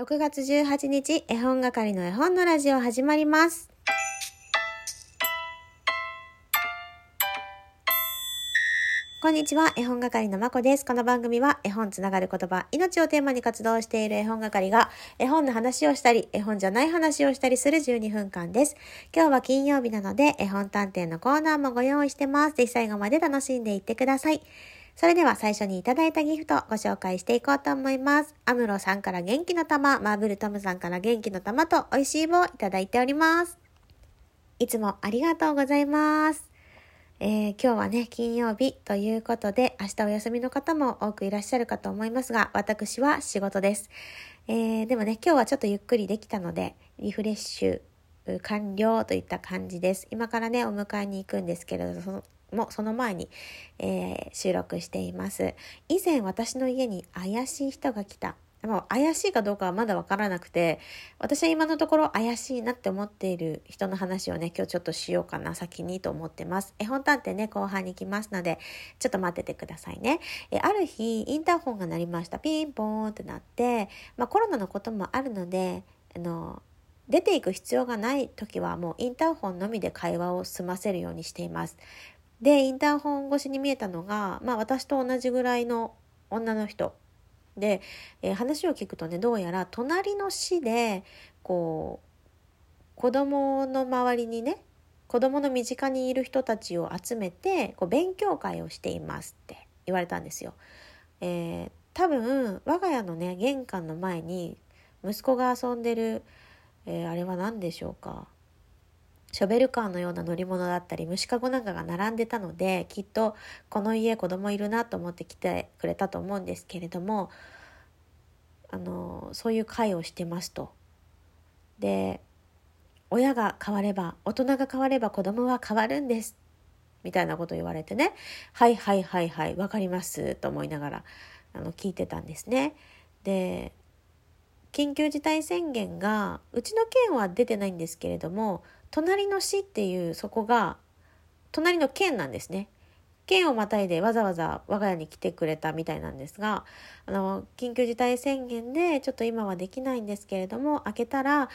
6月18日、絵本係の絵本のラジオ始まります。こんにちは、絵本係のまこです。この番組は絵本つながる言葉、命をテーマに活動している絵本係が絵本の話をしたり、絵本じゃない話をしたりする12分間です。今日は金曜日なので絵本探偵のコーナーもご用意してます。ぜひ最後まで楽しんでいってください。それでは最初にいただいたギフトをご紹介していこうと思います。アムロさんから元気の玉、マーブルトムさんから元気の玉と美味しい棒をいただいております。いつもありがとうございます。今日はね、金曜日ということで、明日お休みの方も多くいらっしゃるかと思いますが、私は仕事です。でもね、今日はちょっとゆっくりできたので、リフレッシュ完了といった感じです。今からね、お迎えに行くんですけれども、その前に、収録しています。以前私の家に怪しい人が来た。もう怪しいかどうかはまだわからなくて、私は今のところ怪しいなって思っている人の話をね、今日ちょっとしようかな、先にと思ってます。絵本探偵ね、後半に来ますので、ちょっと待っててくださいね。ある日、インターホンが鳴りました。ピンポーンってなって、コロナのこともあるので、出ていく必要がない時はもうインターホンのみで会話を済ませるようにしています。で、インターホン越しに見えたのが、私と同じぐらいの女の人。で、話を聞くとね、どうやら隣の市でこう子供の周りにね、子供の身近にいる人たちを集めてこう勉強会をしていますって言われたんですよ。多分我が家のね、玄関の前に息子が遊んでる、あれは何でしょうか、ショベルカーのような乗り物だったり虫かごなんかが並んでたので、きっとこの家子供いるなと思って来てくれたと思うんですけれども、そういう会をしてますと。で、親が変われば大人が変われば子供は変わるんですみたいなこと言われてね、はいはいはいはい、わかりますと思いながら聞いてたんですね。で、緊急事態宣言がうちの県は出てないんですけれども、隣の市っていう、そこが隣の県なんですね。県をまたいでわざわざ我が家に来てくれたみたいなんですが、緊急事態宣言でちょっと今はできないんですけれども、明けたら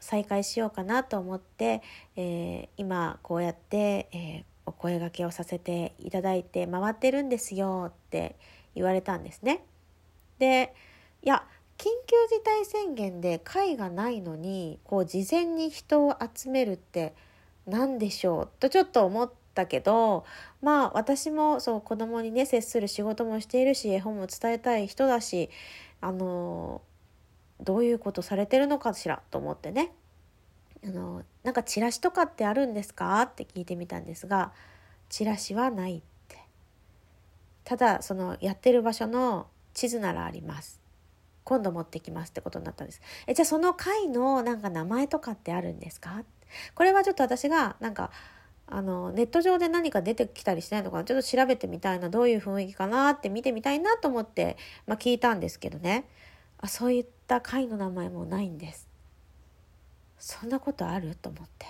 再開しようかなと思って、今こうやって、お声掛けをさせていただいて回ってるんですよって言われたんですね。で、いや、緊急事態宣言で会がないのにこう事前に人を集めるって何でしょうとちょっと思ったけど、私もそう子供にね接する仕事もしているし、絵本も伝えたい人だし、どういうことされてるのかしらと思ってね、なんかチラシとかってあるんですかって聞いてみたんですが、チラシはないって。ただそのやってる場所の地図ならあります、今度持ってきますってことになったんです。じゃあその会のなんか名前とかってあるんですか。これはちょっと私がなんかネット上で何か出てきたりしないのかな、ちょっと調べてみたいな、どういう雰囲気かなって見てみたいなと思って、聞いたんですけどね、そういった会の名前もないんです。そんなことあると思って、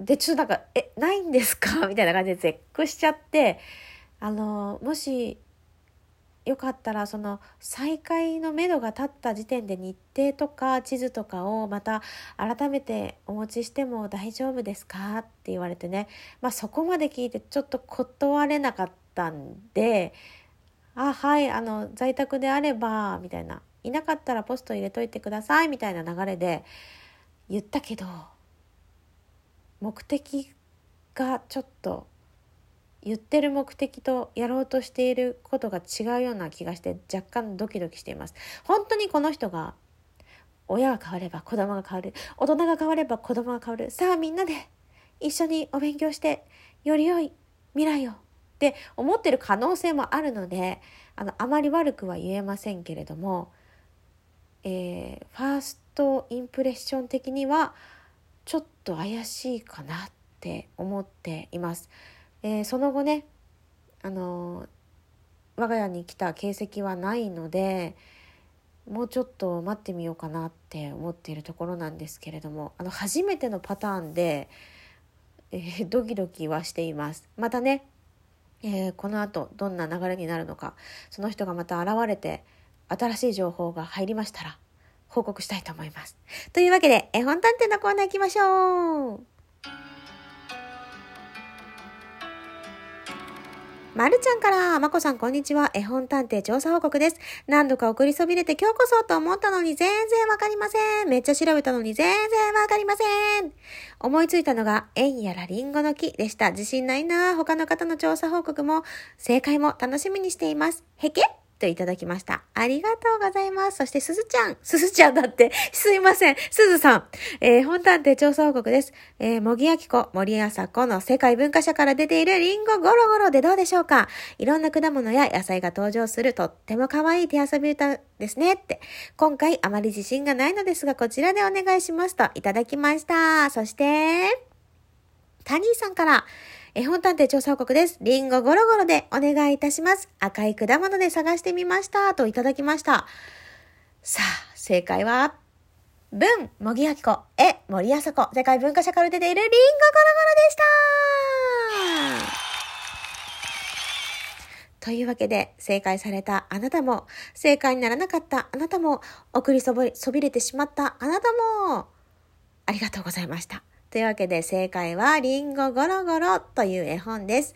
でちょっとなんかないんですかみたいな感じで絶句しちゃって、もしよかったらその再開のめどが立った時点で日程とか地図とかをまた改めてお持ちしても大丈夫ですかって言われてね、そこまで聞いてちょっと断れなかったんで、はい、在宅であればみたいな、いなかったらポスト入れといてくださいみたいな流れで言ったけど、目的がちょっと言ってる目的とやろうとしていることが違うような気がして若干ドキドキしています。本当にこの人が親が変われば子供が変わる、大人が変われば子供が変わる、さあみんなで一緒にお勉強してより良い未来をって思ってる可能性もあるので、あまり悪くは言えませんけれども、ファーストインプレッション的にはちょっと怪しいかなって思っています。その後ね、我が家に来た形跡はないので、もうちょっと待ってみようかなって思っているところなんですけれども、初めてのパターンで、ドキドキはしています。またね、この後どんな流れになるのか、その人がまた現れて新しい情報が入りましたら報告したいと思います。というわけで絵本探偵のコーナー行きましょう。まるちゃんから。まこさんこんにちは。絵本探偵調査報告です。何度か送りそびれて今日こそと思ったのに全然わかりません。めっちゃ調べたのに全然わかりません。思いついたのがえんやらりんごの木でした。自信ないな。他の方の調査報告も正解も楽しみにしています。へけといただきました。ありがとうございます。そしてすずちゃんだってすいません。すずさん、本探偵調査報告です。茂木明子、森あさこの世界文化社から出ているリンゴゴロゴロでどうでしょうか。いろんな果物や野菜が登場するとっても可愛い手遊び歌ですねって。今回あまり自信がないのですがこちらでお願いしますといただきました。そしてタニーさんから。絵本探偵調査報告です。リンゴゴロゴロでお願いいたします。赤い果物で探してみましたといただきました。さあ、正解は、文、茂木明子、絵、森あさこ、世界文化社から出ているリンゴゴロゴロでした。というわけで、正解されたあなたも、正解にならなかったあなたも、送りそびれてしまったあなたも、ありがとうございました。というわけで正解はリンゴゴロゴロという絵本です。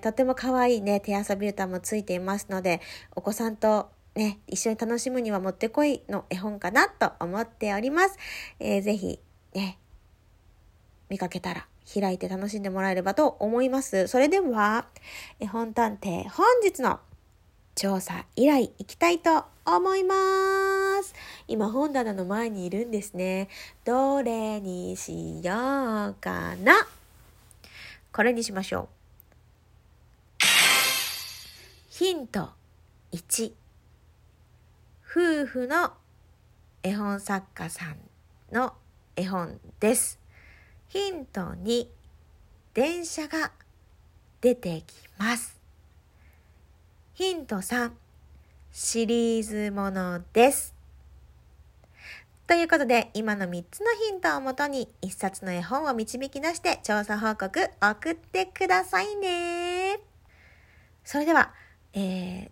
とても可愛いね手遊び歌もついていますので、お子さんとね一緒に楽しむにはもってこいの絵本かなと思っております。ぜひね見かけたら開いて楽しんでもらえればと思います。それでは絵本探偵本日の調査依頼いきたいと思います。今本棚の前にいるんですね。どれにしようかな。これにしましょう。ヒント1、夫婦の絵本作家さんの絵本です。ヒント2、電車が出てきます。ヒント3、シリーズものです。ということで、今の3つのヒントをもとに、1冊の絵本を導き出して調査報告送ってくださいね。それでは、ちょ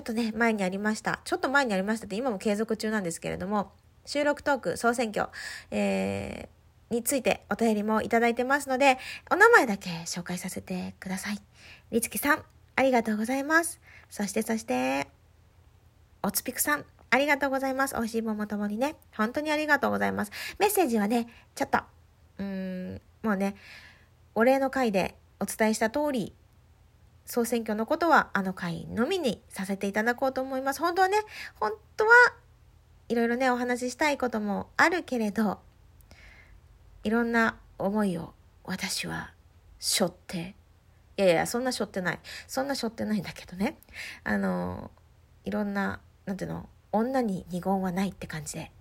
っとね、前にありました。ちょっと前にありましたって今も継続中なんですけれども、収録トーク総選挙、についてお便りもいただいてますので、お名前だけ紹介させてください。りつきさん、ありがとうございます。そして、おつぴくさん、ありがとうございます。おいしいももともにね、本当にありがとうございます。メッセージはね、ちょっと、もうね、お礼の回でお伝えした通り、総選挙のことはあの回のみにさせていただこうと思います。本当はいろいろね、お話ししたいこともあるけれど、いろんな思いを私は背負って、いやそんなしょってないんだけどね、いろんな女に二言はないって感じで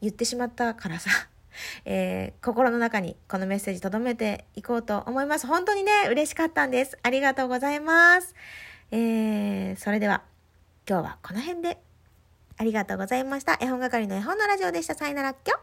言ってしまったからさ、心の中にこのメッセージ留めていこうと思います。本当にね嬉しかったんです。ありがとうございます。それでは今日はこの辺で。ありがとうございました。絵本係の絵本のラジオでした。さよなら。きょ